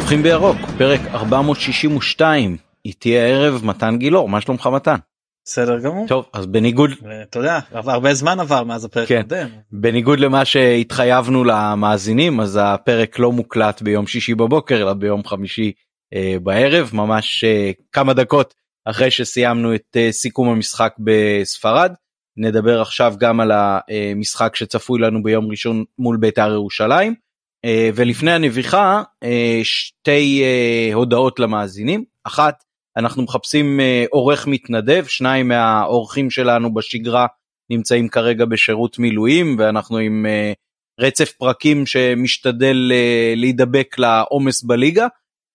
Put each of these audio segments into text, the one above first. נובחים בירוק, פרק 462, איתי הערב מתן גילאור, מה שלומך מתן? בסדר גמור. טוב, אז בניגוד... אתה יודע, הרבה זמן עבר מאז הפרק הקודם. בניגוד למה שהתחייבנו למאזינים, אז הפרק לא מוקלט ביום שישי בבוקר, אלא ביום חמישי בערב, ממש כמה דקות אחרי שסיימנו את סיכום המשחק בספרד. נדבר עכשיו גם על המשחק שצפוי לנו ביום ראשון מול בית"ר ירושלים, ולפני הנביחה שתי הודעות למאזינים, אחת, אנחנו מחפשים עורך מתנדב, שניים מהעורכים שלנו בשגרה נמצאים כרגע בשירות מילואים, ואנחנו עם רצף פרקים שמשתדל להידבק לעומס בליגה,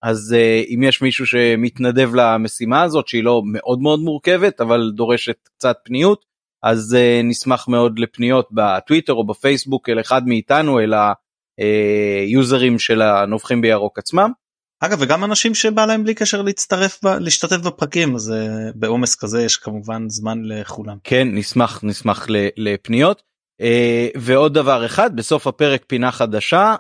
אז אם יש מישהו שמתנדב למשימה הזאת, שהיא לא מאוד מאוד מורכבת, אבל דורשת קצת פניות, אז נשמח מאוד לפניות בטוויטר או בפייסבוק אל אחד מאיתנו, אל היוזרים של הנובחים בירוק עצמם. אגב, וגם אנשים שבא להם בלי קשר להשתתף בפרקים, אז בעומס כזה יש כמובן זמן לכולם. כן, נשמח לפניות. ועוד דבר אחד, בסוף הפרק פינה חדשה,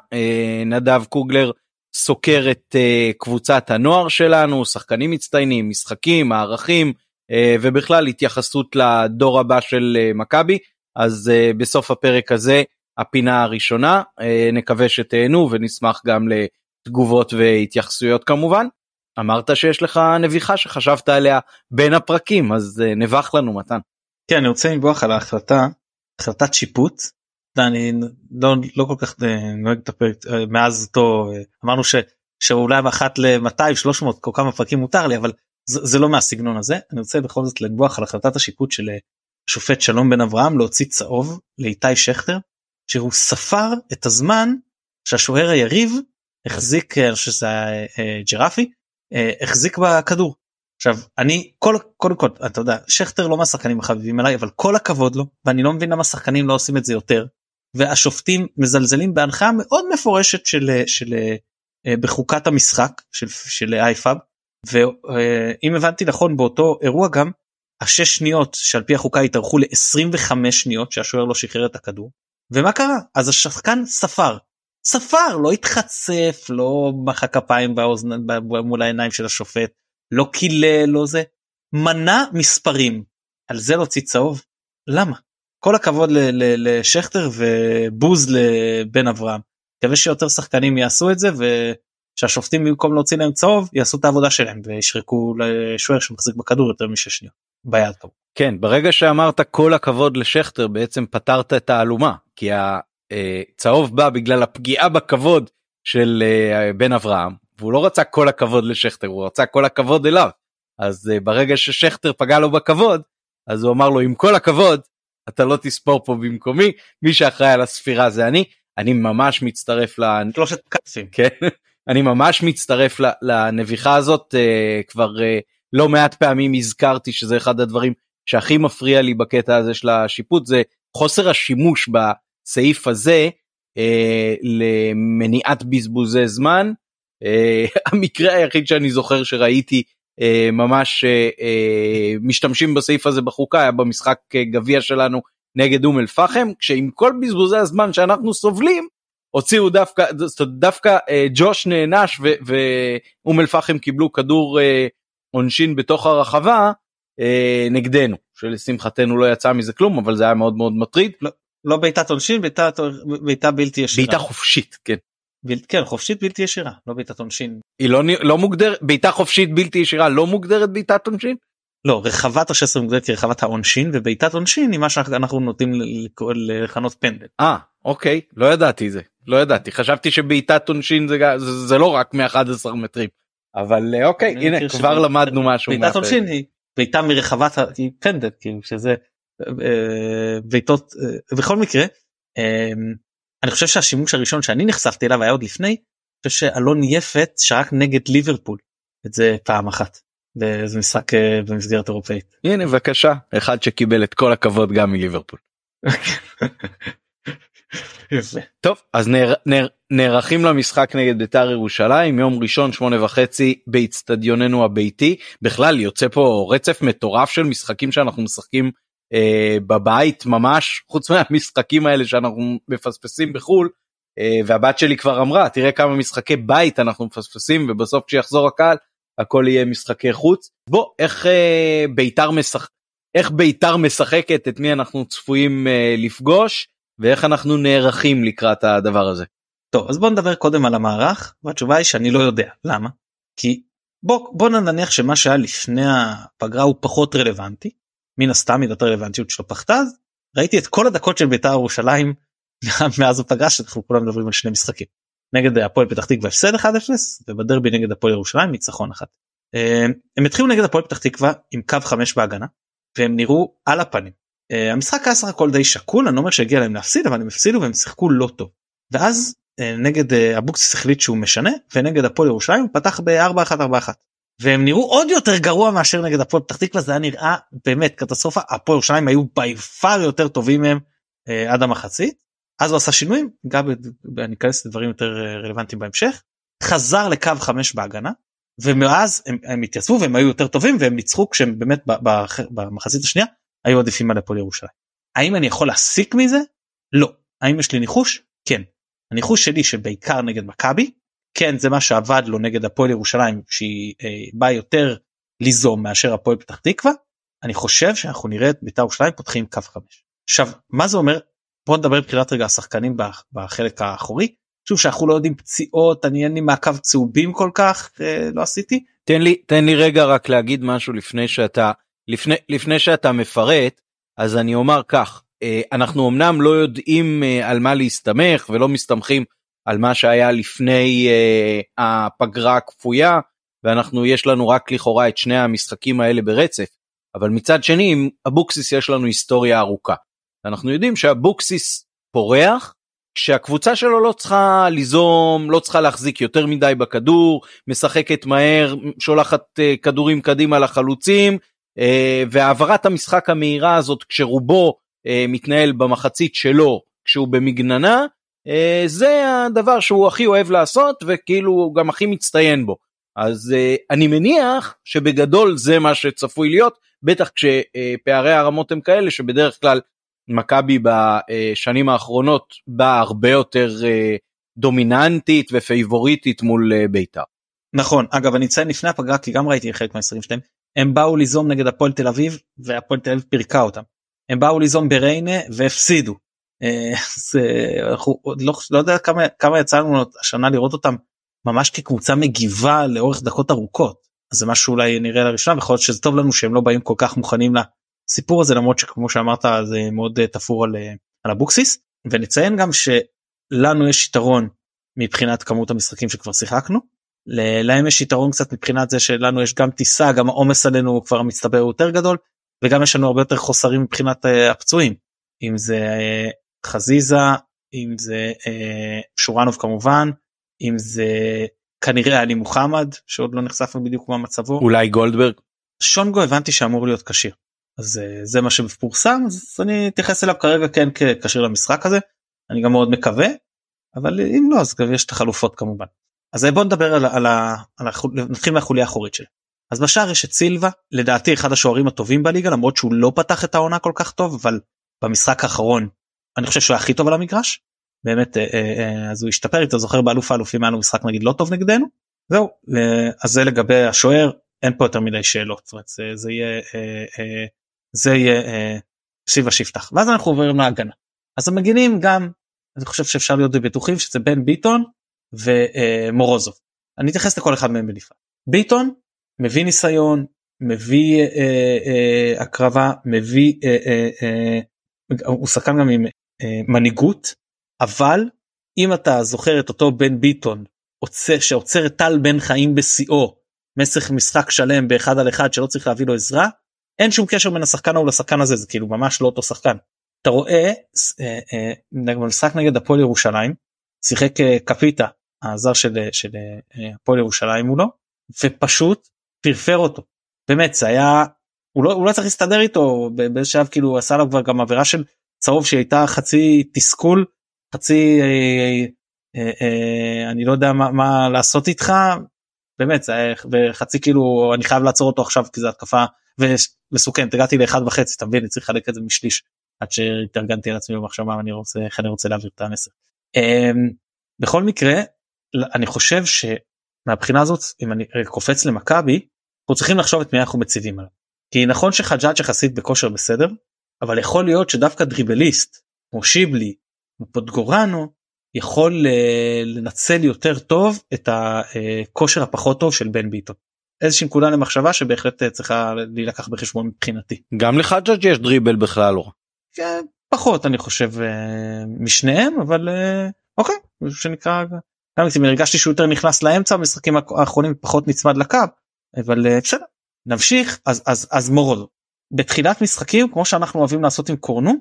נדב קוגלר סוקר את קבוצת הנוער שלנו, שחקנים מצטיינים, משחקים, מערכים, ובכלל התייחסות לדור הבא של מכבי, אז בסוף הפרק הזה הפינה הראשונה, נקווה שתהנו ונשמח גם לתגובות והתייחסויות כמובן. אמרת שיש לך נביחה שחשבת עליה בין הפרקים, אז נבח לנו מתן. כן, אני רוצה לבוח על החלטת שיפוט, אני לא כל כך נוהג את הפרק מאז אותו, אמרנו שאולי אחת ל-200-300 כל כמה פרקים מותר לי, אבל זה לא מהסגנון הזה. אני רוצה בכל זאת לגבוח על החלטת השיפוט של שופט שלום בן אברהם להוציא צהוב לאיתי שכטר, שהוא ספר את הזמן שהשוער היריב החזיק, שזה ג'ירפי, החזיק בכדור. עכשיו, אני, קודם כל, אתה יודע, שכטר לא מהשחקנים החביבים עליי, אבל כל הכבוד לו, ואני לא מבין למה שחקנים לא עושים את זה יותר, והשופטים מזלזלים בהנחיה מאוד מפורשת של בחוקת המשחק, של אייפאב, ואם הבנתי נכון באותו אירוע גם, השש שניות שעל פי החוקה התארכו ל-25 שניות שהשוער לא שחרר את הכדור, ומה קרה? אז השחקן ספר, לא התחצף, לא מחא כפיים מול העיניים של השופט, לא קילל, לא זה, מנה מספרים, על זה להוציא צהוב, למה? כל הכבוד לשכטר ובוז לבן אברהם, מקווה שיותר שחקנים יעשו את זה, שהשופטים במקום להוציא להם צהוב, יעשו את העבודה שלהם, וישרקו לשוער שמחזיק בכדור יותר מ6 שניות, ביד כמובן. כן, ברגע שאמרת כל הכבוד לשכטר, בעצם פתרת את האלומה, כי הצהוב בא בגלל הפגיעה בכבוד של בן אברהם, והוא לא רצה כל הכבוד לשכטר, הוא רצה כל הכבוד אליו, אז ברגע ששכטר פגע לו בכבוד, אז הוא אמר לו, עם כל הכבוד, אתה לא תספור פה במקומי, מי שאחראי על הספירה זה אני ממש מצטרף שלושת קאסים. כן. אני ממש מצטרף לנביחה הזאת, כבר לא מעט פעמים הזכרתי שזה אחד הדברים שהכי מפריע לי בקטע הזה של השיפוט, זה חוסר השימוש בסעיף הזה למניעת בזבוזי זמן, המקרה היחיד שאני זוכר שראיתי ממש משתמשים בסעיף הזה בחוקה, היה במשחק גביע שלנו נגד אום אל פחם, כשעם כל בזבוזי הזמן שאנחנו סובלים, הוציאו דווקא ג'וש נענש ואום אל פחם קיבלו כדור עונשין בתוך הרחבה נגדנו, שלשמחתנו לא יצא מזה כלום, אבל זה היה מאוד מאוד מטריד. לא בעיטת עונשין, בעיטה בלתי ישירה. בעיטה חופשית, כן. כן, חופשית בלתי ישירה, לא בעיטת עונשין. היא לא מוגדרת, בעיטה חופשית בלתי ישירה לא מוגדרת בעיטת עונשין? לא, רחבת ה-16 מוגדרת כרחבת העונשין, ובעיטת עונשין היא מה שאנחנו נותנים לכנות פנדל. אוקיי, לא ידעתי זה. לא ידעתי, חשבתי שבעיטת עונשין זה לא רק מ-11 מטרים, אבל אוקיי, הנה כבר למדנו משהו. בעיטת עונשין היא בעיטה מרחבת הפנדל, כאילו שזה בעיטות, בכל מקרה, אני חושב שהשימוש הראשון שאני נחשפתי אליו היה עוד לפני, אני חושב שאלון יפת שרק נגד ליברפול, את זה פעם אחת, זה משחק במסגרת אירופאית. הנה בבקשה, אחד שקיבל את כל הכבוד גם מליברפול. טוב, אז נערכים למשחק נגד בית"ר ירושלים, יום ראשון 8:30 באצטדיוננו הביתי. בכלל יוצא פה רצף מטורף של משחקים שאנחנו משחקים בבית ממש, חוץ מהמשחקים האלה שאנחנו מפספסים בחול, והבת שלי כבר אמרה, תראה כמה משחקי בית אנחנו מפספסים, ובסוף כשיחזור הקהל, הכל יהיה משחקי חוץ. בוא, איך ביתר משחקת, את מי אנחנו צפויים לפגוש, ואיך אנחנו נערכים לקראת הדבר הזה. טוב, אז בוא נדבר קודם על המערך, והתשובה היא שאני לא יודע, למה? כי בוא נניח שמה שהיה לפני הפגרה הוא פחות רלוונטי, מן הסתם מידת הרלוונטיות שלו פחתה, אז ראיתי את כל הדקות של בית"ר ירושלים, מאז הפגרה שאנחנו כולם מדברים על שני משחקים, נגד הפועל פתח תקווה הפסד 1-0, ובדרבי נגד הפועל ירושלים ניצחון 1. הם התחילו נגד הפועל פתח תקווה עם קו 5 בהגנה, והם נראו על הפנים. המשחק היה סך הכל די שקול, אני אומר שהגיע להם להפסיד, אבל הם הפסידו והם שיחקו לא טוב. ואז נגד אבוקסיס החליט שהוא משנה, ונגד הפועל ירושלים הוא פתח ב-4-1-4-1. והם נראו עוד יותר גרוע מאשר נגד הפועל פתח תקווה, זה היה נראה באמת קטסטרופה, הפועל ירושלים היו ביפר יותר טובים מהם עד המחצית, אז הוא עשה שינויים, גם אני אכנס לדברים יותר רלוונטיים בהמשך, חזר לקו 5 בהגנה, ומאז הם התייצבו והם היו יותר טובים, והם ניצחו כשהם באמת במחצית השנייה, היו עדיפים על הפועל ירושלים. האם אני יכול להסיק מזה? לא. האם יש לי ניחוש? כן. הניחוש שלי שבעיקר נגד מכבי, כן, זה מה שעבד לו נגד הפועל ירושלים, שהיא באה יותר ליזום מאשר הפועל פתח תקווה, אני חושב שאנחנו נראה את בית"ר ירושלים פותחים קו 5. עכשיו, מה זה אומר? בואו נדבר בבחינת רגע השחקנים בחלק האחורי, שוב שאנחנו לא יודעים פציעות, אני אין לי מעקב צהובים כל כך, לא עשיתי. תן לי רגע רק להגיד משהו לפני שאתה מפרט, אז אני אומר כך, אנחנו אמנם לא יודעים על מה להסתמך, ולא מסתמכים על מה שהיה לפני הפגרה הכפויה, ואנחנו יש לנו רק לכאורה את שני המשחקים האלה ברצף, אבל מצד שני עם אבוקסיס יש לנו היסטוריה ארוכה, אנחנו יודעים שהבוקסיס פורח, כשהקבוצה שלו לא צריכה ליזום, לא צריכה להחזיק יותר מדי בכדור, משחקת מהר, שולחת כדורים קדימה לחלוצים, והעברת המשחק המהירה הזאת, כשרובו מתנהל במחצית שלו, כשהוא במגננה, זה הדבר שהוא הכי אוהב לעשות, וכאילו הוא גם הכי מצטיין בו. אז אני מניח שבגדול זה מה שצפוי להיות, בטח כשפערי הרמות הם כאלה, שבדרך כלל, מכבי בשנים האחרונות באה הרבה יותר דומיננטית ופייבוריטית מול בית"ר. נכון, אגב אני אציין לפני הפגרה כי גם ראיתי חלק מהעשרים שלהם, הם באו ליזום נגד הפועל תל אביב והפועל תל אביב פירקה אותם, הם באו ליזום בריינה והפסידו, אז אנחנו לא יודע כמה יצא לנו השנה לראות אותם ממש כקבוצה מגיבה לאורך דקות ארוכות, אז זה משהו אולי נראה לראשונה, ויכול להיות שזה טוב לנו שהם לא באים כל כך מוכנים לה, סיפור הזה, למרות שכמו שאמרת זה מאוד תפור על הבוקסיס, ונציין גם שלנו יש יתרון מבחינת כמות המשחקים שכבר שיחקנו, להם יש יתרון קצת מבחינת זה שלנו יש גם טיסה, גם העומס עלינו כבר מצטבר יותר גדול, וגם יש לנו הרבה יותר חוסרים מבחינת הפצועים, אם זה חזיזה, אם זה שורנוב כמובן, אם זה כנראה עלי מוחמד, שעוד לא נחשפנו בדיוק מה מצבו, אולי גולדברג, שונגו הבנתי שאמור להיות קשיר, אז זה מה שפורסם, אז אני אתייחס אליו כרגע כן כקשיר למשחק הזה, אני גם מאוד מקווה, אבל אם לא, אז גם יש את החלופות כמובן. אז בואו נדבר נתחיל מהחוליה האחורית שלי. אז בשער יש את סילבה, לדעתי אחד השוערים הטובים בליגה, למרות שהוא לא פתח את העונה כל כך טוב, אבל במשחק האחרון, אני חושב שהוא היה הכי טוב על המגרש, באמת, אז הוא השתפר, אתה זוכר באלוף האלופים, היה לנו משחק נגיד לא טוב נגדנו, זהו, אז זה לגבי השוער, אין פה יותר מדי שאלות, זאת אומרת, זה יהיה סביב השפתח, ואז אנחנו עוברים להגנה, אז המגינים גם, אני חושב שאפשר להיות בטוחים, שזה בן ביטון ומורוזוב, אני אתייחס לכל אחד מהם בנפרד, ביטון מביא ניסיון, מביא הקרבה, מביא, הוא שחקן גם עם מנהיגות, אבל אם אתה זוכר את אותו בן ביטון, שעוצר את טל בן חיים בשיאו, מסך משחק שלם באחד על אחד, שלא צריך להביא לו עזרה, אין שום קשר בין השחקן ההוא לשחקן הזה, זה כאילו ממש לא אותו שחקן. אתה רואה, משחק נגד הפועל ירושלים, שיחק קפיטה, העזר של הפועל ירושלים מולו, ופשוט פרפר אותו. באמת, זה היה, הוא לא צריך להסתדר איתו, בשלב כאילו הוא עשה לו כבר גם עבירה של צהוב, שהייתה חצי תסכול, חצי, אני לא יודע מה לעשות איתך, באמת, זה היה חצי כאילו, אני חייב לעצור אותו עכשיו, כי זו התקפה, ומסוכן, הגעתי ל1.5, תבין, אני צריך לחלק את זה משליש, עד שהתארגנתי על עצמי במחשבה, אני רוצה להעביר את המסר. בכל מקרה, אני חושב שמהבחינה הזאת, אם אני קופץ למכבי, אנחנו צריכים לחשוב את מי אנחנו מציבים עליו. כי נכון שחג'אג' יחסית בכושר בסדר, אבל יכול להיות שדווקא דריבליסט, כמו שיבלי, כמו פוטגורנו, יכול לנצל יותר טוב את הכושר הפחות טוב של בן ביטון. איזושהי נקודה למחשבה שבהחלט צריכה להילקח בחשבון מבחינתי. גם לחג'אג' יש דריבל בכלל לא? כן, פחות אני חושב משניהם, אבל אוקיי, שנקרא, הרגשתי שהוא יותר נכנס לאמצע, המשחקים האחרונים פחות נצמד לקו, אבל בסדר, נמשיך, אז מורודו. בתחילת משחקים, כמו שאנחנו אוהבים לעשות עם קורנו,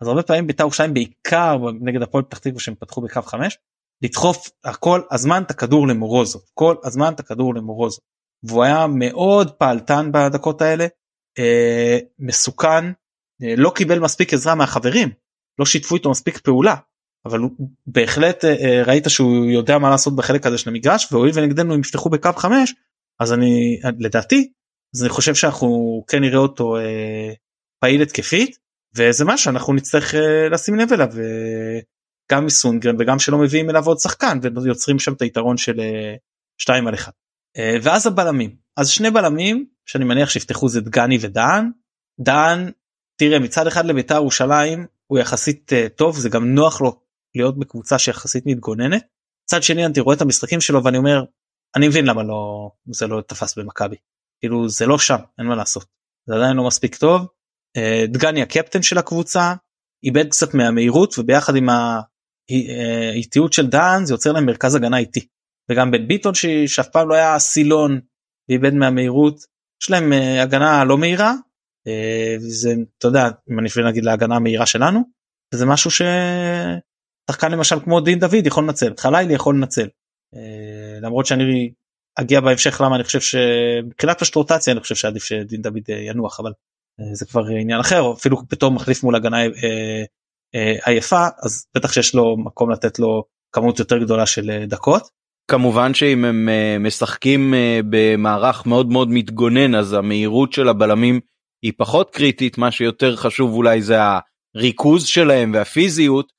אז הרבה פעמים בית"ר ירושלים בעיקר נגד הפועל פתח תקווה שהם פתחו בקו 5, לדחוף כל הזמן את הכדור למורוזו, כל הזמן את הכדור למורוזו, והוא היה מאוד פעלתן בדקות האלה, מסוכן, לא קיבל מספיק עזרה מהחברים, לא שיתפו איתו מספיק פעולה, אבל הוא בהחלט ראית שהוא יודע מה לעשות בחלק הזה של המגרש, והואיל ונגדנו אם יפתחו בקו 5, אז אני, לדעתי, אז אני חושב שאנחנו כן נראה אותו פעיל התקפית, וזה מה שאנחנו נצטרך לשים לב אליו, גם מסונגרן וגם שלא מביאים אליו עוד שחקן, ויוצרים שם את היתרון של 2-1. ואז הבלמים, אז שני בלמים, שאני מניח שיפתחו זה דגני ודן, דן, תראה מצד אחד לבית"ר ירושלים, הוא יחסית טוב, זה גם נוח לו להיות בקבוצה שיחסית מתגוננת, מצד שני אני רואה את המשחקים שלו ואני אומר, אני מבין למה לא, זה לא תפס במכבי, כאילו זה לא שם, אין מה לעשות, זה עדיין לא מספיק טוב, דגני הקפטן של הקבוצה, איבד קצת מהמהירות, וביחד עם האיטיות של דן, זה יוצר להם מרכז הגנה איטי, וגם בן ביטון שאף פעם לא היה סילון, ואיבד מהמהירות, יש להם הגנה לא מהירה, וזה, אתה יודע, אם אני אפשר להגיד להגנה המהירה שלנו, וזה משהו ששחקן למשל כמו דין דוד יכול לנצל, חלילי יכול לנצל, למרות שאני אגיע בהמשך למה אני חושב שבקלת פשוט רוטציה אני חושב שעדיף שדין דוד ינוח, אבל זה כבר עניין אחר, אפילו פתאום מחליף מול הגנה עייפה, אז בטח שיש לו מקום לתת לו כמות יותר גדולה של דקות. כמובן שאם הם משחקים במערך מאוד מאוד מתגונן, אז המהירות של הבלמים היא פחות קריטית, מה שיותר חשוב אולי זה הריכוז שלהם והפיזיות,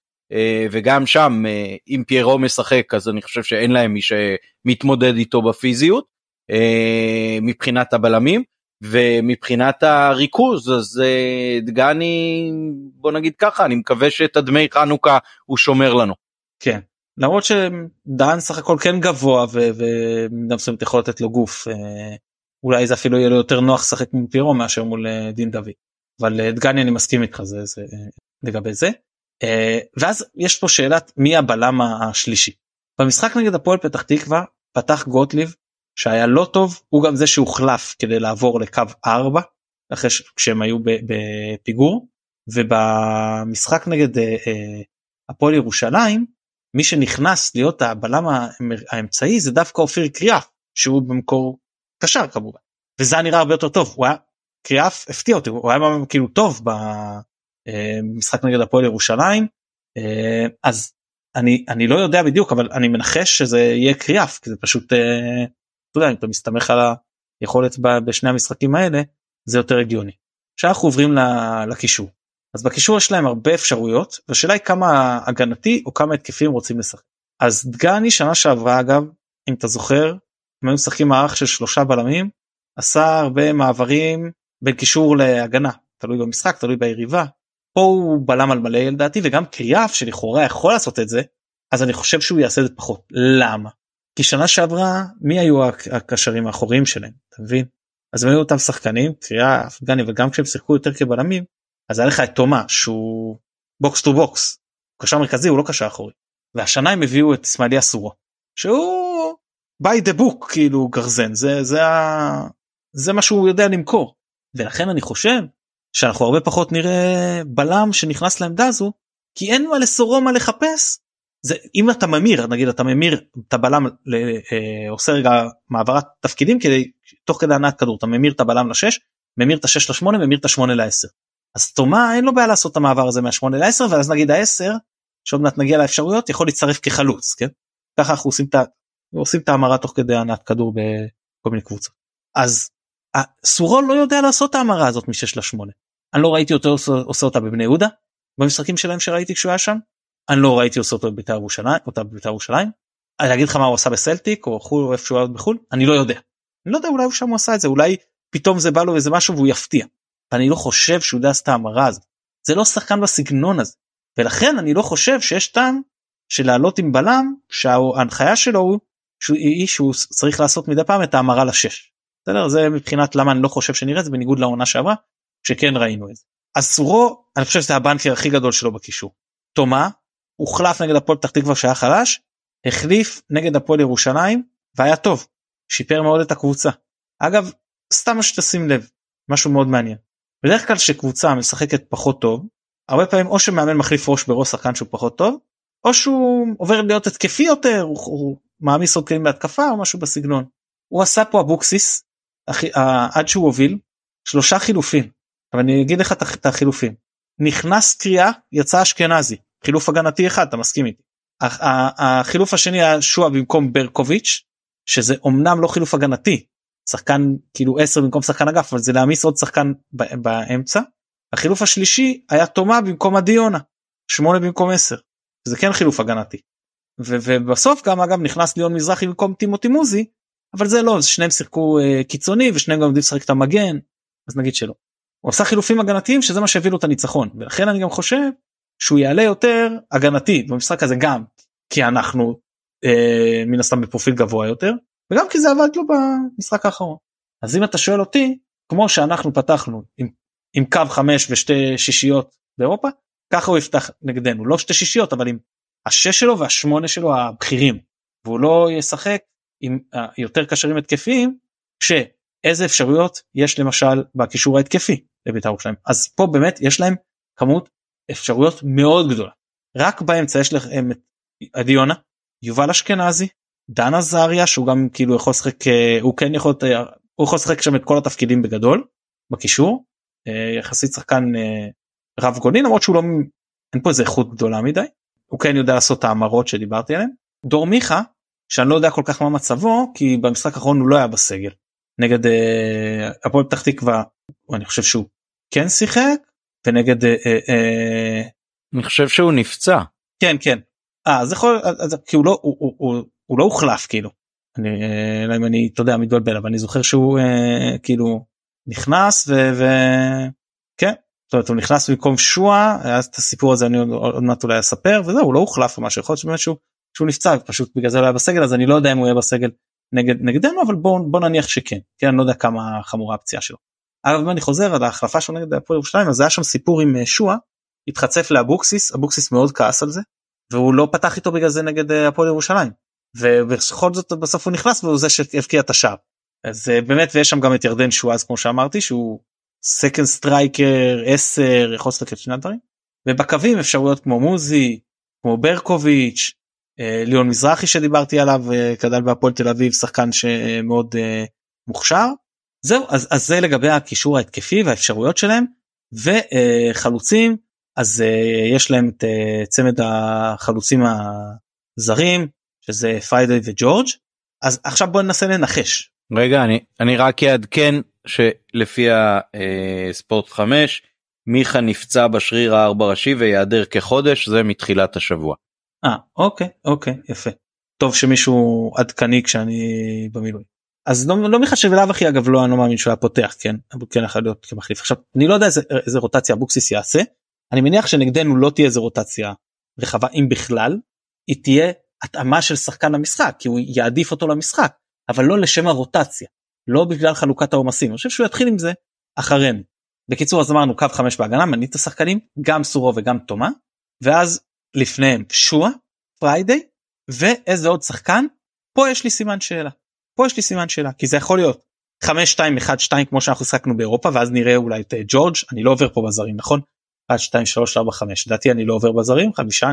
וגם שם אם פיירו משחק, אז אני חושב שאין להם מי שמתמודד איתו בפיזיות, מבחינת הבלמים, ומבחינת הריכוז, אז דגני, בוא נגיד ככה, אני מקווה שאת הדמי חנוכה הוא שומר לנו. כן. למרות שדן סך הכל כן גבוה, וגם זאת יכול לתת לו גוף, אולי זה אפילו יהיה לו יותר נוח שחק מפירו מאשר מול דין דוד, אבל דגני אני מסכים איתך לגבי זה, ואז יש פה שאלת מי הבלם השלישי, במשחק נגד הפועל פתח תקווה, פתח גוטליב, שהיה לא טוב, הוא גם זה שהוחלף כדי לעבור לקו 4, אחרי כשהם היו בפיגור, ובמשחק נגד הפועל ירושלים, מי שנכנס להיות הבלם האמצעי זה דווקא אופיר קריאף, שהוא במקור קשר כמובן, וזה נראה הרבה יותר טוב, הוא היה, קריאף הפתיע אותי, הוא היה כאילו טוב במשחק נגד הפועל ירושלים, אז אני לא יודע בדיוק, אבל אני מנחש שזה יהיה קריאף, כי זה פשוט, אתה יודע, אם אתה מסתמך על היכולת בשני המשחקים האלה, זה יותר הגיוני. שאנחנו עוברים לקישור. אז בקישור יש להם הרבה אפשרויות, והשאלה היא כמה הגנתי או כמה התקפים רוצים לשחק. אז דגני שנה שעברה אגב, אם אתה זוכר, הם היו משחקים מערך של 3 בלמים, עשה הרבה מעברים בין קישור להגנה, תלוי במשחק, תלוי ביריבה, פה הוא בלם על מלא לדעתי, וגם קריאף שלכאורה יכול לעשות את זה, אז אני חושב שהוא יעשה את זה פחות, למה? כי שנה שעברה, מי היו הקשרים האחוריים שלהם, אתה מבין? אז הם היו אותם שחקנים, קריאף, דגני, וגם כשהם שיחקו יותר כבלמים, אז היה לך את תומה, שהוא בוקס טו בוקס, הוא קשר מרכזי, הוא לא קשר אחורי, והשנה הם הביאו את סמאלי אסורה, שהוא by the book, כאילו גרזן, זה מה שהוא יודע למכור, ולכן אני חושב, שאנחנו הרבה פחות נראה בלם שנכנס לעמדה הזו, כי אין מה לסורו מה לחפש, זה, אם אתה ממיר, נגיד אתה ממיר את הבלם, עושה רגע מעברת תפקידים, כדי, תוך כדי הנעת כדור, אתה ממיר את הבלם ל6, ממיר את ה6 ל8, ממיר את ה8 ל10, אז תומה אין לו בעיה לעשות את המעבר הזה מה-8 ל-10, ואז נגיד ה-10, שעוד מעט נגיע לאפשרויות, יכול להצטרף כחלוץ, כן? ככה אנחנו עושים את ההמרה תוך כדי ענת כדור בכל מיני קבוצות. אז סורול לא יודע לעשות את ההמרה הזאת מ-6 ל-8. אני לא ראיתי אותו עושה אותה בבני יהודה, במשחקים שלהם שראיתי כשהוא היה שם, אני לא ראיתי עושה אותו בבית"ר ירושלים, אני אגיד לך מה הוא עשה בסלטיק, או חול, או איפשהו בחול, אני לא יודע, אולי הוא שם הוא עשה את זה, אולי פתאום זה בא לו איזה משהו והוא יפתיע, ואני לא חושב שהוא יודע סתם המרה הזאת, זה לא שחקן בסגנון הזה, ולכן אני לא חושב שיש טעם של לעלות עם בלם, שההנחיה שלו היא שהוא צריך לעשות מדי פעם את ההמרה לשש, בסדר? זה מבחינת למה אני לא חושב שנראה, זה בניגוד לעונה שעברה, שכן ראינו את זה. אסורו, אני חושב שזה הבנקר הכי גדול שלו בקישור. תומה, הוחלף נגד הפועל פתח תקווה שהיה חלש, החליף נגד הפועל ירושלים, והיה טוב, שיפר מאוד את הקבוצה. אגב, סתם שתשים לב, משהו מאוד מעניין. בדרך כלל שקבוצה משחקת פחות טוב, הרבה פעמים או שמאמן מחליף ראש בראש שחקן שהוא פחות טוב, או שהוא עובר להיות התקפי יותר, הוא מעמיס עוד כלים בהתקפה או משהו בסגנון. הוא עשה פה אבוקסיס, עד שהוא הוביל, 3 חילופים, אבל אני אגיד לך את החילופים. נכנס קריאה, יצא אשכנזי, חילוף הגנתי אחד, אתה מסכים איתי. החילוף השני היה שואה במקום ברקוביץ', שזה אומנם לא חילוף הגנתי, שחקן כאילו 10 במקום שחקן אגף, אבל זה להעמיס עוד שחקן באמצע. החילוף השלישי היה תומה במקום הדיונה, 8 במקום 10, שזה כן חילוף הגנתי. ובסוף גם אגב נכנס ליון מזרחי במקום טימותי מוזי, אבל זה לא, שניהם שיחקו קיצוני, ושניהם גם יודעים לשחק את המגן, אז נגיד שלא. הוא עושה חילופים הגנתיים, שזה מה שהביא לו את הניצחון, ולכן אני גם חושב שהוא יעלה יותר הגנתי במשחק הזה גם, כי אנחנו מן הסתם בפרופיל גבוה יותר, וגם כי זה עבד לו במשחק האחרון. אז אם אתה שואל אותי, כמו שאנחנו פתחנו עם קו 5 ושתי שישיות באירופה, ככה הוא יפתח נגדנו, לא שתי שישיות, אבל עם השש שלו והשמונה שלו הבכירים, והוא לא ישחק עם יותר קשרים התקפיים, שאיזה אפשרויות יש למשל בקישור ההתקפי לבית"ר ירושלים. אז פה באמת יש להם כמות אפשרויות מאוד גדולה. רק באמצע יש להם את הדיונה, יובל אשכנזי, דן עזריה, שהוא גם כאילו יכול לשחק, הוא כן יכול, הוא יכול לשחק שם את כל התפקידים בגדול, בקישור, יחסית שחקן רב גוני, למרות שהוא לא, אין פה איזה איכות גדולה מדי, הוא כן יודע לעשות את האמרות שדיברתי עליהן. דור מיכה, שאני לא יודע כל כך מה מצבו, כי במשחק האחרון הוא לא היה בסגל, נגד הפועל פתח תקווה, אני חושב שהוא כן שיחק, ונגד... אני חושב שהוא נפצע. כן, כן. אז יכול, כי הוא לא הוחלף, כאילו. אלא אם אני, אתה יודע, מתבלבל, אבל אני זוכר שהוא כאילו נכנס, כן, זאת אומרת, הוא נכנס במקום שואה, אז את הסיפור הזה אני עוד מעט אולי אספר, וזהו, הוא לא הוחלף או משהו, יכול להיות שבאמת שהוא נפצע, פשוט בגלל זה לא היה בסגל, אז אני לא יודע אם הוא יהיה בסגל נגדנו, אבל בוא נניח שכן, כי אני לא יודע כמה חמורה הפציעה שלו. אבל אני חוזר על ההחלפה שלו נגד הפועל ירושלים, אז היה שם סיפור עם שואה, התחצף לאבוקסיס, אבוקסיס מאוד כעס על זה, והוא לא פתח איתו בגלל זה נגד הפועל ירושלים, ובכל זאת בסוף הוא נכנס, והוא זה שהבקיע את השער. אז באמת, ויש שם גם את ירדן שואה, אז כמו שאמרתי, שהוא סקנד סטרייקר, 10, יכול לסתכל שני דברים, ובקווים אפשרויות כמו מוזי, כמו ברקוביץ', ליון מזרחי שדיברתי עליו, גדל בהפועל תל אביב, שחקן שמאוד מוכשר, זהו, אז זה לגבי הקישור ההתקפי והאפשרויות שלהם, וחלוצים, אז יש להם את צמד החלוצים הזרים, שזה פריידי וג'ורג', אז עכשיו בואו ננסה לנחש. רגע, אני רק אעדכן שלפי הספורט 5, מיכה נפצע בשריר הארבע ראשי ויעדר כחודש, זה מתחילת השבוע. אוקיי, יפה. טוב שמישהו עדכני כשאני במילוי. אז לא מחשב אליו הכי, אגב לא, אני לא מאמין שהוא היה פותח, כן, אבל כן יכול להיות כמחליף. עכשיו, אני לא יודע איזה רוטציה אבוקסיס יעשה, אני מניח שנגדנו לא תהיה איזה רוטציה רחבה, אם בכלל, היא תהיה התאמה של שחקן למשחק, כי הוא יעדיף אותו למשחק, אבל לא לשם הרוטציה, לא בגלל חלוקת העומסים, אני חושב שהוא יתחיל עם זה אחרינו. בקיצור, אז אמרנו קו 5 בהגנה, מנית את השחקנים, גם סורו וגם תומה, ואז לפניהם שואה, פריידי, ואיזה עוד שחקן, פה יש לי סימן שאלה, כי זה יכול להיות 5-2-1-2 כמו שאנחנו שחקנו באירופה, ואז נראה אולי את ג'ורג', אני לא עובר פה בזרים, נכון? 1-2-3-4-5, דעתי אני לא עובר בזרים, 5,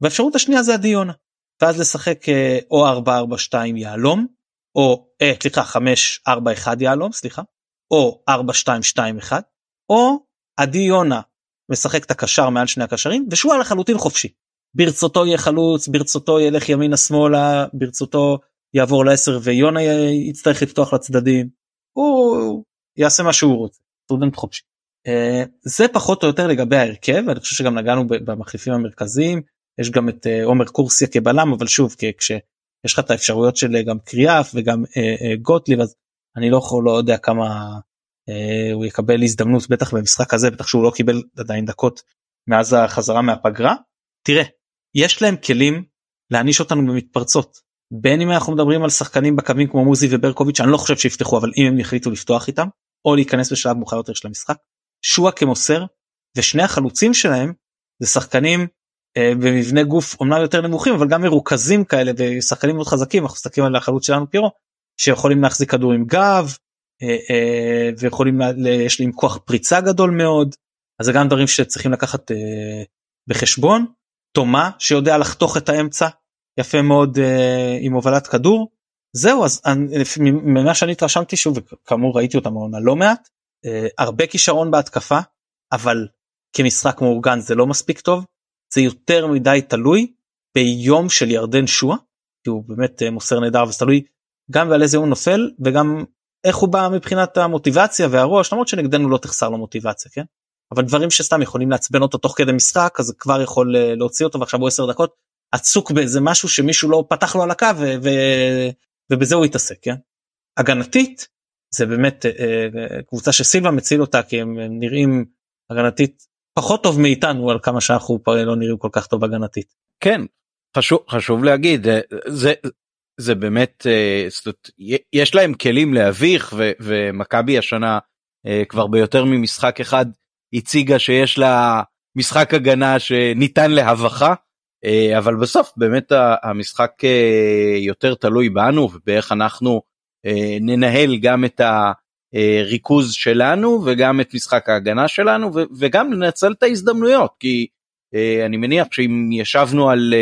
והאפשרות השנייה זה הדיונה, ואז לשחק או 4-4-2 יעלום, או, סליחה, 5-4-1 יעלום, סליחה, או 4-2-2-1, או עדי יונה משחק את הקשר מעל שני הקשרים, ושהוא היה לחלוטין חופשי. ברצותו יהיה חלוץ, ברצותו ילך ימינה שמאלה, ברצותו יעבור ל10, ויונה יצטרך לפתוח לצדדים, הוא יעשה מה שהוא רוצה, סטודנט חופשי. זה פחות או יותר לגבי ההרכב, אני חושב שגם נגענו במחליפים המרכזיים, יש גם את עומר קורסיה כבלם, אבל שוב, כשיש לך את האפשרויות של גם קריאף וגם גוטליב, אז אני לא יודע כמה הוא יקבל הזדמנות, בטח במשחק הזה, בטח שהוא לא קיבל עדיין דקות מאז החזרה מהפגרה. תראה, יש להם כלים להניש אותנו במתפרצות, בין אם אנחנו מדברים על שחקנים בקווים כמו מוזי וברקוביץ', אני לא חושב שיפתחו, אבל אם הם יחליטו לפתוח איתם, או להיכנס בשלב מאוחר יותר של המשחק, שואה כמוסר, ושני החלוצים שלהם, זה שחקנים במבנה גוף אומנם יותר נמוכים, אבל גם מרוכזים כאלה, ושחקנים מאוד חזקים, אנחנו מסתכלים על החלוץ שלנו פירו, שיכולים להחזיק כדור עם גב, ויכולים, יש להם כוח פריצה גדול מאוד, אז זה גם דברים שצריכים לקחת בחשבון, תומה שיודע לחתוך את האמצע, יפה מאוד עם הובלת כדור, זהו, אז ממה שאני התרשמתי שוב, וכאמור ראיתי אותם העונה לא מעט, הרבה כישרון בהתקפה, אבל כמשחק מאורגן זה לא מספיק טוב, זה יותר מדי תלוי ביום של ירדן שואה, כי הוא באמת מוסר נהדר ותלוי, גם ועל איזה הוא נופל, וגם איך הוא בא מבחינת המוטיבציה והראש, למרות שנגדנו לא תחסר לו מוטיבציה, כן? אבל דברים שסתם יכולים לעצבן אותו תוך כדי משחק, אז כבר יכול להוציא אותו, ועכשיו הוא 10 דקות, עצוק באיזה משהו שמישהו לא פתח לו על הקו, ובזה הוא יתעסק, כן? הגנתית, זה באמת קבוצה שסילבה מציל אותה, כי הם נראים הגנתית פחות טוב מאיתנו, על כמה שאנחנו לא נראים כל כך טוב הגנתית. כן, חשוב להגיד, זה באמת, יש להם כלים להביך, ומכבי השנה כבר ביותר ממשחק אחד, הציגה שיש לה משחק הגנה שניתן להבחה, אבל בסוף באמת המשחק יותר תלוי בנו, ובאיך אנחנו ננהל גם את הריכוז שלנו, וגם את משחק ההגנה שלנו, וגם לנצל את ההזדמנויות, כי אני מניח שאם ישבנו על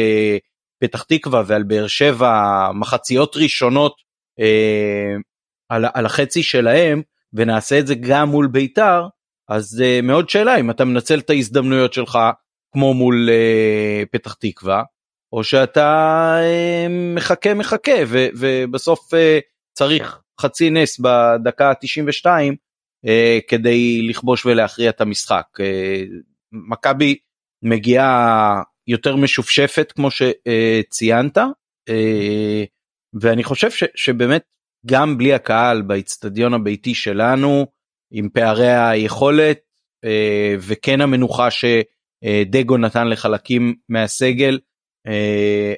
פתח תקווה ועל באר שבע, מחציות ראשונות על החצי שלהם, ונעשה את זה גם מול ביתר, אז מאוד שאלה אם אתה מנצל את ההזדמנויות שלך כמו מול פתח תקווה, או שאתה מחכה ובסוף צריך חצי נס בדקה ה-92 כדי לכבוש ולהכריע את המשחק. מכבי מגיעה יותר משופשפת כמו שציינת, ואני חושב שבאמת גם בלי הקהל באצטדיון הביתי שלנו, עם פערי היכולת, וכן המנוחה שדגו נתן לחלקים מהסגל,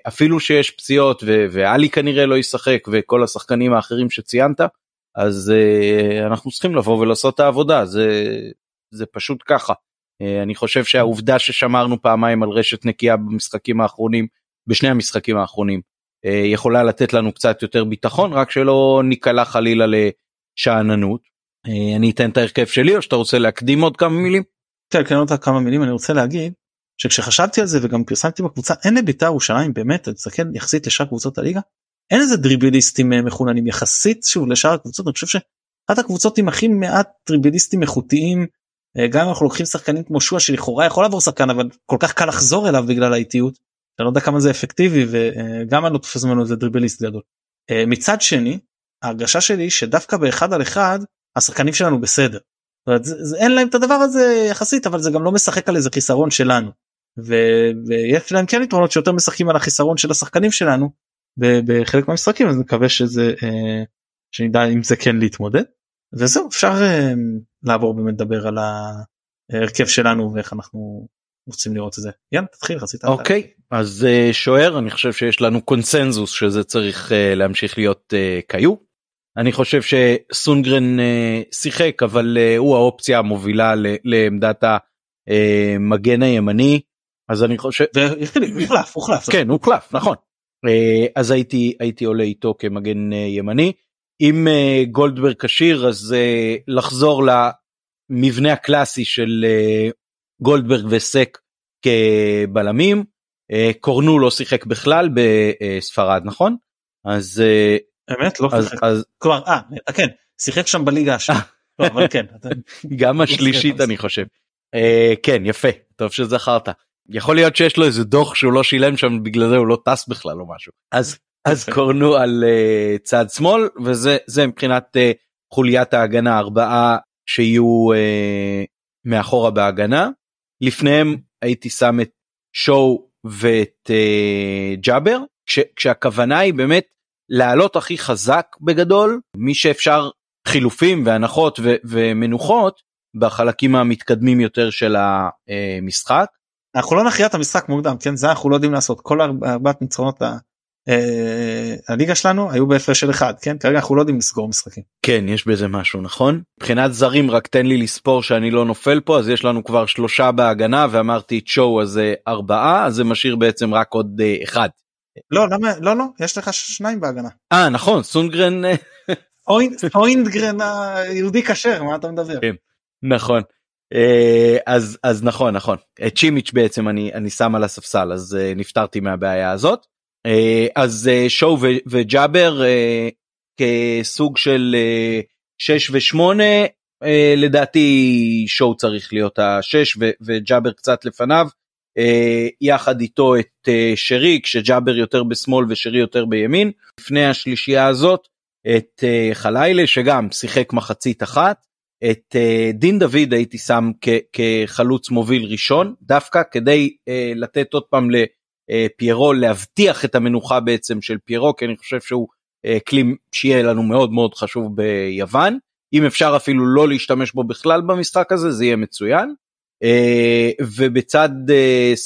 אפילו שיש פציעות, ואלי כנראה לא ישחק, וכל השחקנים האחרים שציינת, אז אנחנו צריכים לבוא ולעשות את העבודה, זה פשוט ככה. אני חושב שהעובדה ששמרנו פעמיים על רשת נקייה במשחקים האחרונים, בשני המשחקים האחרונים, יכולה לתת לנו קצת יותר ביטחון, רק שלא ניקלה חלילה לשעננות. אני אתן את ההרכב שלי, או שאתה רוצה להקדים עוד כמה מילים? כן, עוד כמה מילים, אני רוצה להגיד, שכשחשבתי על זה, וגם פרסמתי בקבוצה, אין לבית"ר ירושלים, באמת, אני מסתכל יחסית לשאר קבוצות הליגה, אין איזה דריבליסטים מחוננים, יחסית, שוב, לשאר הקבוצות, אני חושב שאחת הקבוצות עם הכי מעט דריבליסטים איכותיים, גם אם אנחנו לוקחים שחקנים כמו שואה, שלכאורה יכול לעבור שחקן, אבל כל כך קל לחזור אליו בגלל האיטיות, אני לא יודע כמה זה אפקטיבי, וגם אני לא תופס ממנו איזה דריבליסט גדול. מצד שני, ההרגשה שלי שדווקא באחד על אחד, השחקנים שלנו בסדר, זאת אומרת, אין להם את הדבר הזה יחסית, אבל זה גם לא משחק על איזה חיסרון שלנו, ויש להם כן יתרונות שיותר משחקים על החיסרון של השחקנים שלנו, בחלק מהמשחקים, אז נקווה שנדע אם זה כן להתמודד, וזהו, אפשר לעבור באמת לדבר על ההרכב שלנו, ואיך אנחנו רוצים לראות את זה. יאללה, תתחיל, רצית. אוקיי, אז שוער, אני חושב שיש לנו קונסנזוס, שזה צריך להמשיך להיות קיוב, אני חושב שסונגרן שיחק, אבל הוא האופציה המובילה לעמדת המגן הימני, אז אני חושב... הוא חלף. כן, הוא חלף, נכון. אז הייתי עולה איתו כמגן ימני. אם גולדברג כשיר, אז לחזור למבנה הקלאסי של גולדברג וסק כבלמים. קורנו לא שיחק בכלל בספרד, נכון? אז... באמת לא שיחק, כלומר, כן, שיחק שם בליגה השנייה, אבל כן. גם השלישית אני חושב, כן, יפה, טוב שזכרת, יכול להיות שיש לו איזה דוח שהוא לא שילם שם, בגלל זה הוא לא טס בכלל או משהו, אז קורנו על צד שמאל, וזה מבחינת חוליית ההגנה, 4 שיהיו מאחורה בהגנה, לפניהם הייתי שם את שואו ואת ג'אבר, כשהכוונה היא באמת לעלות הכי חזק בגדול, מי שאפשר חילופים והנחות ומנוחות, בחלקים המתקדמים יותר של המשחק. אנחנו לא נחיה את המשחק מוקדם, כן? זה אנחנו לא יודעים לעשות, כל ארבעת ניצחונות הליגה שלנו היו בהפרש של אחד, כן? כרגע אנחנו לא יודעים לסגור משחקים. כן, יש בזה משהו, נכון? מבחינת זרים, רק תן לי לספור שאני לא נופל פה, אז יש לנו כבר 3 בהגנה, ואמרתי את שואו אז 4, אז זה משאיר בעצם רק עוד 1. לא, למה? לא, לא, יש לך 2 בהגנה. נכון, סונגרן... אוינגרן היהודי קשר, מה אתה מדבר? כן, נכון. אז נכון. את שימיץ' בעצם אני שם על הספסל, אז נפטרתי מהבעיה הזאת. אז שואו וג'אבר כסוג של 6 ו8, לדעתי שואו צריך להיות ה6 וג'אבר קצת לפניו, יחד איתו את שרי, כשג'אבר יותר בשמאל ושרי יותר בימין, לפני השלישייה הזאת את חלילה שגם שיחק מחצית אחת, את דין דוד הייתי שם כחלוץ מוביל ראשון, דווקא כדי לתת עוד פעם ל פיירו, להבטיח את המנוחה בעצם של פיירו, כי אני חושב שהוא כלי שיהיה לנו מאוד מאוד חשוב ביוון, אם אפשר אפילו לא להשתמש בו בכלל במשחק הזה, זה יהיה מצוין, ובצד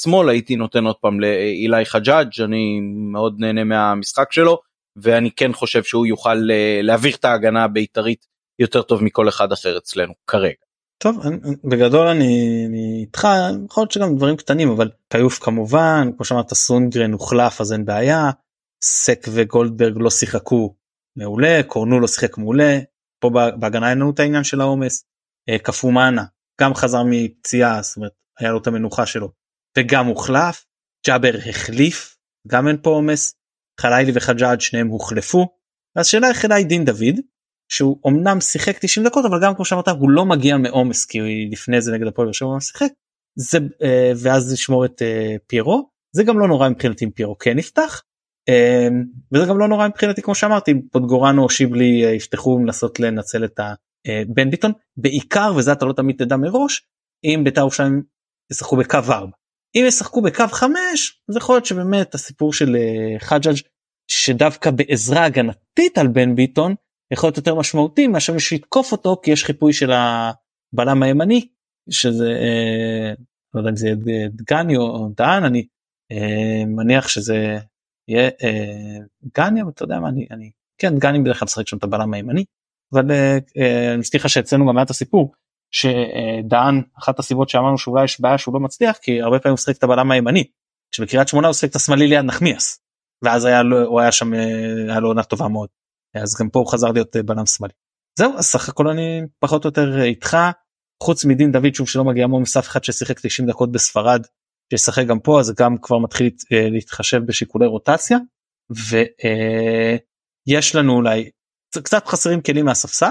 שמאל הייתי נותן עוד פעם לאילי חג'אג', אני מאוד נהנה מהמשחק שלו, ואני כן חושב שהוא יוכל להעביר את ההגנה הבית"רית יותר טוב מכל אחד אחר אצלנו כרגע. טוב, בגדול אני איתך, יכול להיות שגם דברים קטנים, אבל קיוף כמובן, כמו שאמרת, סונגרן הוחלף, אז אין בעיה, סק וגולדברג לא שיחקו מעולה, קורנו לא שיחק מעולה, פה בהגנה אין לנו את העניין של העומס, קפומנה, גם חזר מפציעה, זאת אומרת, היה לו את המנוחה שלו, וגם הוחלף, ג'אבר החליף, גם אין פה עומס, חלילי וחג'אג' שניהם הוחלפו, אז שאלה היחידה היא דין דוד, שהוא אמנם שיחק 90 דקות, אבל גם כמו שאמרת, הוא לא מגיע מעומס, כי לפני זה נגד הפועל באר שבע הוא שיחק, ואז לשמור את פיירו, זה גם לא נורא מבחינתי, אם פיירו כן נפתח, וזה גם לא נורא מבחינתי, כמו שאמרתי, פוטגורנו או שיבלי יפתחו לנסות לנצל את בן ביטון, בעיקר, וזה אתה לא תמיד תדע מראש, אם בית"ר ירושלים ישחקו בקו 4. אם ישחקו בקו 5, זה יכול להיות שבאמת הסיפור של חג'אג' שדווקא בעזרה הגנתית על בן ביטון, יכול להיות יותר משמעותי, מאשר שיתקוף אותו, כי יש חיפוי של הבלם הימני, שזה, לא יודע אם זה יהיה דגני או דהן, אני מניח שזה יהיה דגני, אבל אתה יודע מה, כן, דגני בדרך כלל משחק שם את הבלם הימני, אבל אני מבטיחה שאצלנו גם היה את הסיפור, שדהן, אחת הסיבות שאמרנו שאולי יש בעיה שהוא לא מצליח, כי הרבה פעמים הוא משחק את הבלם הימני, כשבקריית שמונה הוא משחק את השמאלי ליד נחמיאס, ואז הוא היה שם, היה לו עונה טובה מאוד. אז גם פה הוא חזר להיות בלם שמאלי. זהו, אז סך הכל אני פחות או יותר איתך, חוץ מדין דוד, שוב שלא מגיע מום סף אחד ששיחק 90 דקות בספרד, שישחק גם פה, אז גם כבר מתחיל להתחשב בשיקולי רוטציה, ויש לנו אולי, קצת חסרים כלים מהספסל,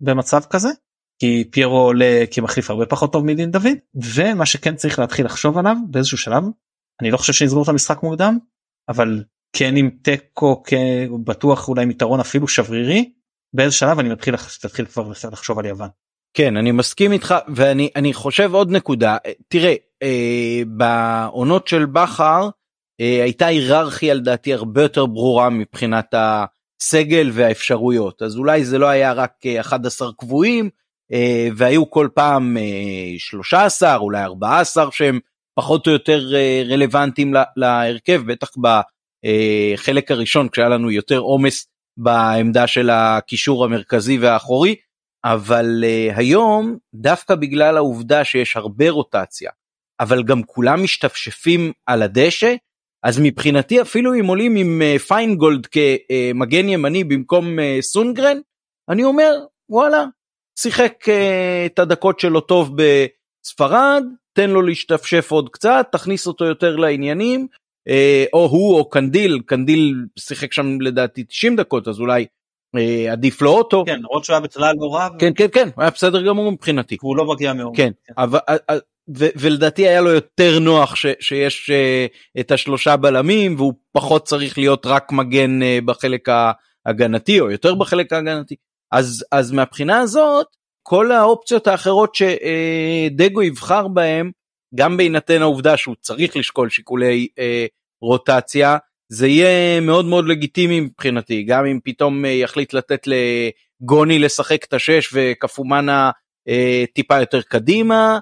במצב כזה, כי פיירו עולה כמחליף הרבה פחות טוב מדין דוד, ומה שכן צריך להתחיל לחשוב עליו, באיזשהו שלב, אני לא חושב שנסגור את המשחק מוקדם, אבל... כן עם טקו, בטוח אולי מיתרון אפילו שברירי, באיזה שלב אני מתחיל כבר לחשוב על יוון. כן, אני מסכים איתך, ואני חושב עוד נקודה, תראה, בעונות של בחר, הייתה היררכיה לדעתי הרבה יותר ברורה מבחינת הסגל והאפשרויות, אז אולי זה לא היה רק 11 קבועים, והיו כל פעם 13, אולי 14, שהם פחות או יותר רלוונטיים להרכב, בטח חלק הראשון כשהיה לנו יותר עומס בעמדה של הקישור המרכזי והאחורי, אבל היום דווקא בגלל העובדה שיש הרבה רוטציה, אבל גם כולם משתפשפים על הדשא, אז מבחינתי אפילו אם עולים עם פיינגולד כמגן ימני במקום סונגרן, אני אומר וואלה, שיחק את הדקות שלו טוב בספרד, תן לו להשתפשף עוד קצת, תכניס אותו יותר לעניינים, או הוא או קנדיל שיחק שם לדעתי 90 דקות, אז אולי עדיף לו אותו. כן, עוד שהוא היה בצלל מורב. כן, היה בסדר גמור מבחינתי. הוא לא מגיע מאוד. כן, ולדעתי היה לו יותר נוח שיש את ה3 בלמים, והוא פחות צריך להיות רק מגן בחלק ההגנתי, או יותר בחלק ההגנתי. אז מהבחינה הזאת, כל האופציות האחרות שדגו יבחר בהם, גם בהינתן העובדה שהוא צריך לשקול שיקולי רוטציה, זה יהיה מאוד מאוד לגיטימי מבחינתי, גם אם פתאום יחליט לתת לגוני לשחק את השש וכפומנה טיפה יותר קדימה,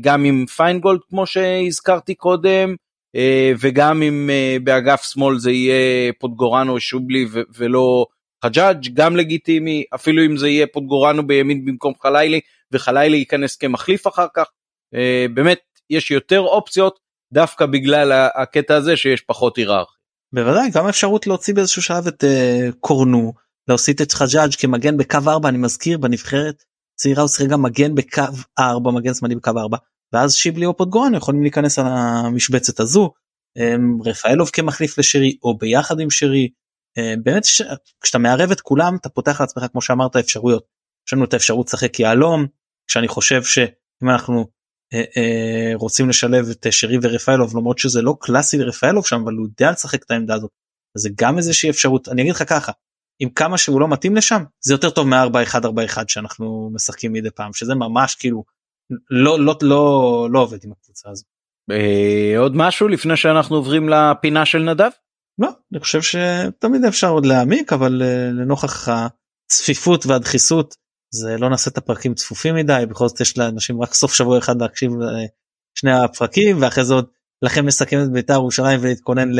גם עם פיינגולד כמו שהזכרתי קודם, וגם אם באגף שמאל זה יהיה פוטגורנו שובלי ולא חג'אג' גם לגיטימי, אפילו אם זה יהיה פוטגורנו בימין במקום חלילי, וחלילי ייכנס כמחליף אחר כך, באמת יש יותר אופציות, דווקא בגלל הקטע הזה שיש פחות היררכיה. בוודאי, גם אפשרות להוציא באיזשהו שעה את קורנו, להוסיף את חג'אג' כמגן בקו 4, אני מזכיר, בנבחרת צעירה הוא שחק גם מגן בקו 4, מגן שמאלי בקו 4, ואז שיבלי או פוטגורנו יכולים להיכנס על המשבצת הזו, רפאלוב כמחליף לשרי, או ביחד עם שרי, באמת כשאתה מערב את כולם, אתה פותח לעצמך, כמו שאמרת, אפשרויות, יש לנו את האפשרות לשחק יעלום, כשאני חושב שאם אנחנו רוצים לשלב את שרי ורפאלוב, למרות שזה לא קלאסי לרפאלוב שם, אבל הוא יודע לשחק את העמדה הזאת, אז זה גם איזושהי אפשרות, אני אגיד לך ככה, עם כמה שהוא לא מתאים לשם, זה יותר טוב מה-4-1-4-1 שאנחנו משחקים מדי פעם, שזה ממש כאילו, לא עובד עם הקבוצה הזו. עוד משהו לפני שאנחנו עוברים לפינה של נדב? לא, אני חושב שתמיד אפשר עוד להעמיק, אבל לנוכח הצפיפות והדחיסות, זה לא נעשה את הפרקים צפופים מדי, בכל זאת יש לאנשים רק סוף שבוע אחד להקשיב לשני הפרקים, ואחרי זה עוד לכם לסכם את בית"ר ירושלים ולהתכונן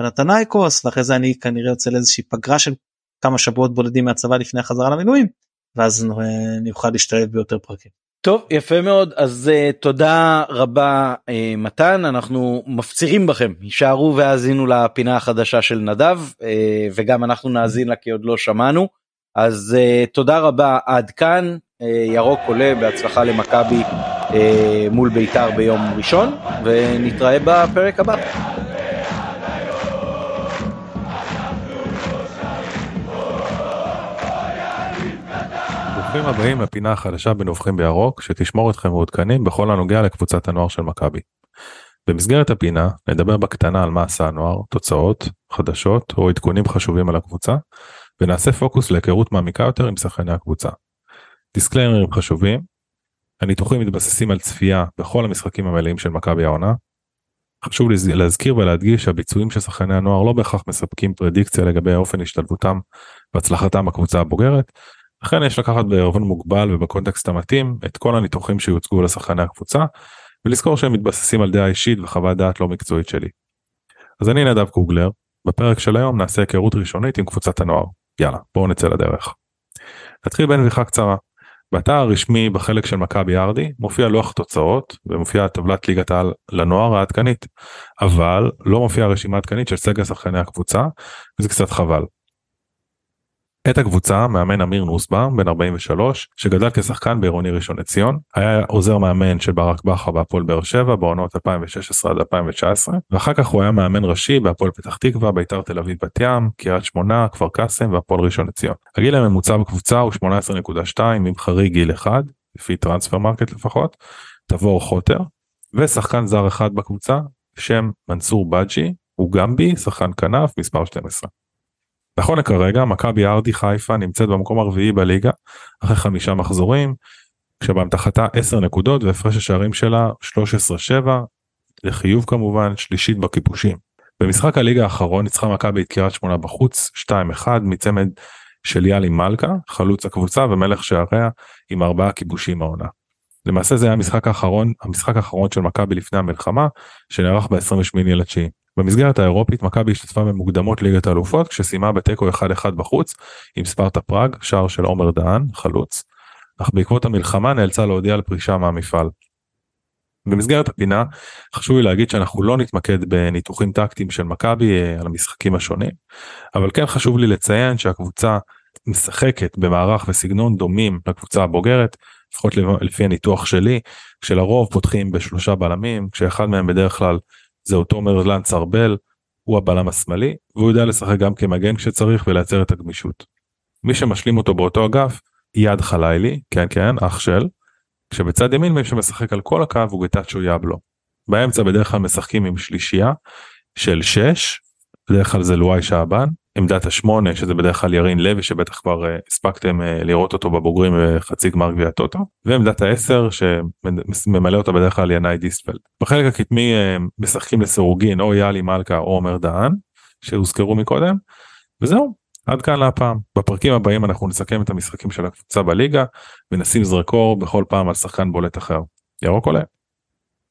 לפנתנייקוס, ואחרי זה אני כנראה יוצא לאיזושהי פגרה של כמה שבועות בודדים מהצבא לפני החזרה למילואים, ואז אני אוכל להשתלב ביותר פרקים. טוב, יפה מאוד, אז תודה רבה מתן, אנחנו מפצירים בכם, יישארו והאזינו לפינה החדשה של נדב, וגם אנחנו נאזין לה כי עוד לא שמענו, אז תודה רבה עד כאן, ירוק עולה בהצלחה למכבי מול בית"ר ביום ראשון, ונתראה בפרק הבא. ברוכים הבאים לפינה החדשה בנובחים בירוק, שתשמור אתכם מעודכנים בכל הנוגע לקבוצת הנוער של מכבי. במסגרת הפינה נדבר בקטנה על מה עשה הנוער, תוצאות, חדשות או עדכונים חשובים על הקבוצה, ונעשה פוקוס להיכרות מעמיקה יותר עם שחקני הקבוצה. דיסקליימרים חשובים, הניתוחים מתבססים על צפייה בכל המשחקים המלאים של מכבי העונה. חשוב להזכיר ולהדגיש שהביצועים של שחקני הנוער לא בהכרח מספקים פרדיקציה לגבי אופן השתלבותם והצלחתם בקבוצה הבוגרת, לכן יש לקחת בערבון מוגבל ובקונטקסט המתאים את כל הניתוחים שיוצגו לשחקני הקבוצה, ולזכור שהם מתבססים על דעה אישית וחוות דעת לא מקצועית שלי. אז אני נדב קוגלר, בפרק של היום נעשה היכרות ראשונית עם קבוצת הנוער. יאללה, בואו נצא לדרך. נתחיל בנביחה קצרה. באתר הרשמי בחלק של מכבי ירדי מופיע לוח תוצאות, ומופיע טבלת ליגת העל לנוער העדכנית, אבל לא מופיע הרשימה העדכנית של סגל שחקני הקבוצה, וזה קצת חבל. את הקבוצה מאמן אמיר נוסבאום בן 43 שגדל כשחקן בעירוני ראשון לציון, היה עוזר מאמן של ברק בכר בהפועל באר שבע בעונות 2016 עד 2019, ואחר כך הוא היה מאמן ראשי בהפועל פתח תקווה, ביתר תל אביב בת ים, קריית שמונה, כפר קאסם והפועל ראשון לציון. הגיל הממוצע בקבוצה הוא 18.2 עם חריג גיל אחד, לפי טרנספר מרקט לפחות, תבור חוטר, ושחקן זר אחד בקבוצה שם מנסור בג'י, הוא גמבי, שחקן כנף מספר 12. נכון לכרגע, מכבי ירדי חיפה נמצאת במקום הרביעי בליגה, אחרי 5 מחזורים, כשבהמתחתה 10 נקודות, והפרש השערים שלה 13-7, לחיוב כמובן, שלישית בכיבושים. במשחק הליגה האחרון ניצחה מכבי את קריית שמונה בחוץ, 2-1, מצמד של יאלי מלכה, חלוץ הקבוצה ומלך שעריה, עם 4 כיבושים העונה. למעשה זה היה המשחק האחרון של מכבי לפני המלחמה, שנערך ב-28.9. במסגרת האירופית מכבי השתתפה במוקדמות ליגת האלופות כשסיימה בתיקו 1-1 בחוץ עם ספרטה פראג, שער של עומר דהן, חלוץ, אך בעקבות המלחמה נאלצה להודיע על פרישה מהמפעל. במסגרת הפינה חשוב לי להגיד שאנחנו לא נתמקד בניתוחים טקטיים של מכבי על המשחקים השונים, אבל כן חשוב לי לציין שהקבוצה משחקת במערך וסגנון דומים לקבוצה הבוגרת, לפחות לפי הניתוח שלי, כשלרוב פותחים ב3 בלמים, כשאחד מהם בדרך כלל זהו תומר לנץ ארבל, הוא הבלם השמאלי, והוא יודע לשחק גם כמגן כשצריך ולייצר את הגמישות. מי שמשלים אותו באותו אגף, יד חלילי, כן, אח של, כשבצד ימין מי שמשחק על כל הקו הוא גיטצ'ו יבלו. באמצע בדרך כלל משחקים עם שלישייה של 6, בדרך כלל זה לואי שעבן, עמדת 8 שזה בדרך כלל ירין לוי שבטח כבר הספקתם לראות אותו בבוגרים בחצי גמר גביע טוטו, ועמדת 10 שממלא אותה בדרך כלל ינאי דיספלד. בחלק הקדמי משחקים לסירוגין או יאלי מלכה או עומר דהן שהוזכרו מקודם, וזהו, עד כאן להפעם. בפרקים הבאים אנחנו נסכם את המשחקים של הקבוצה בליגה ונשים זרקור בכל פעם על שחקן בולט אחר. ירוק עולה.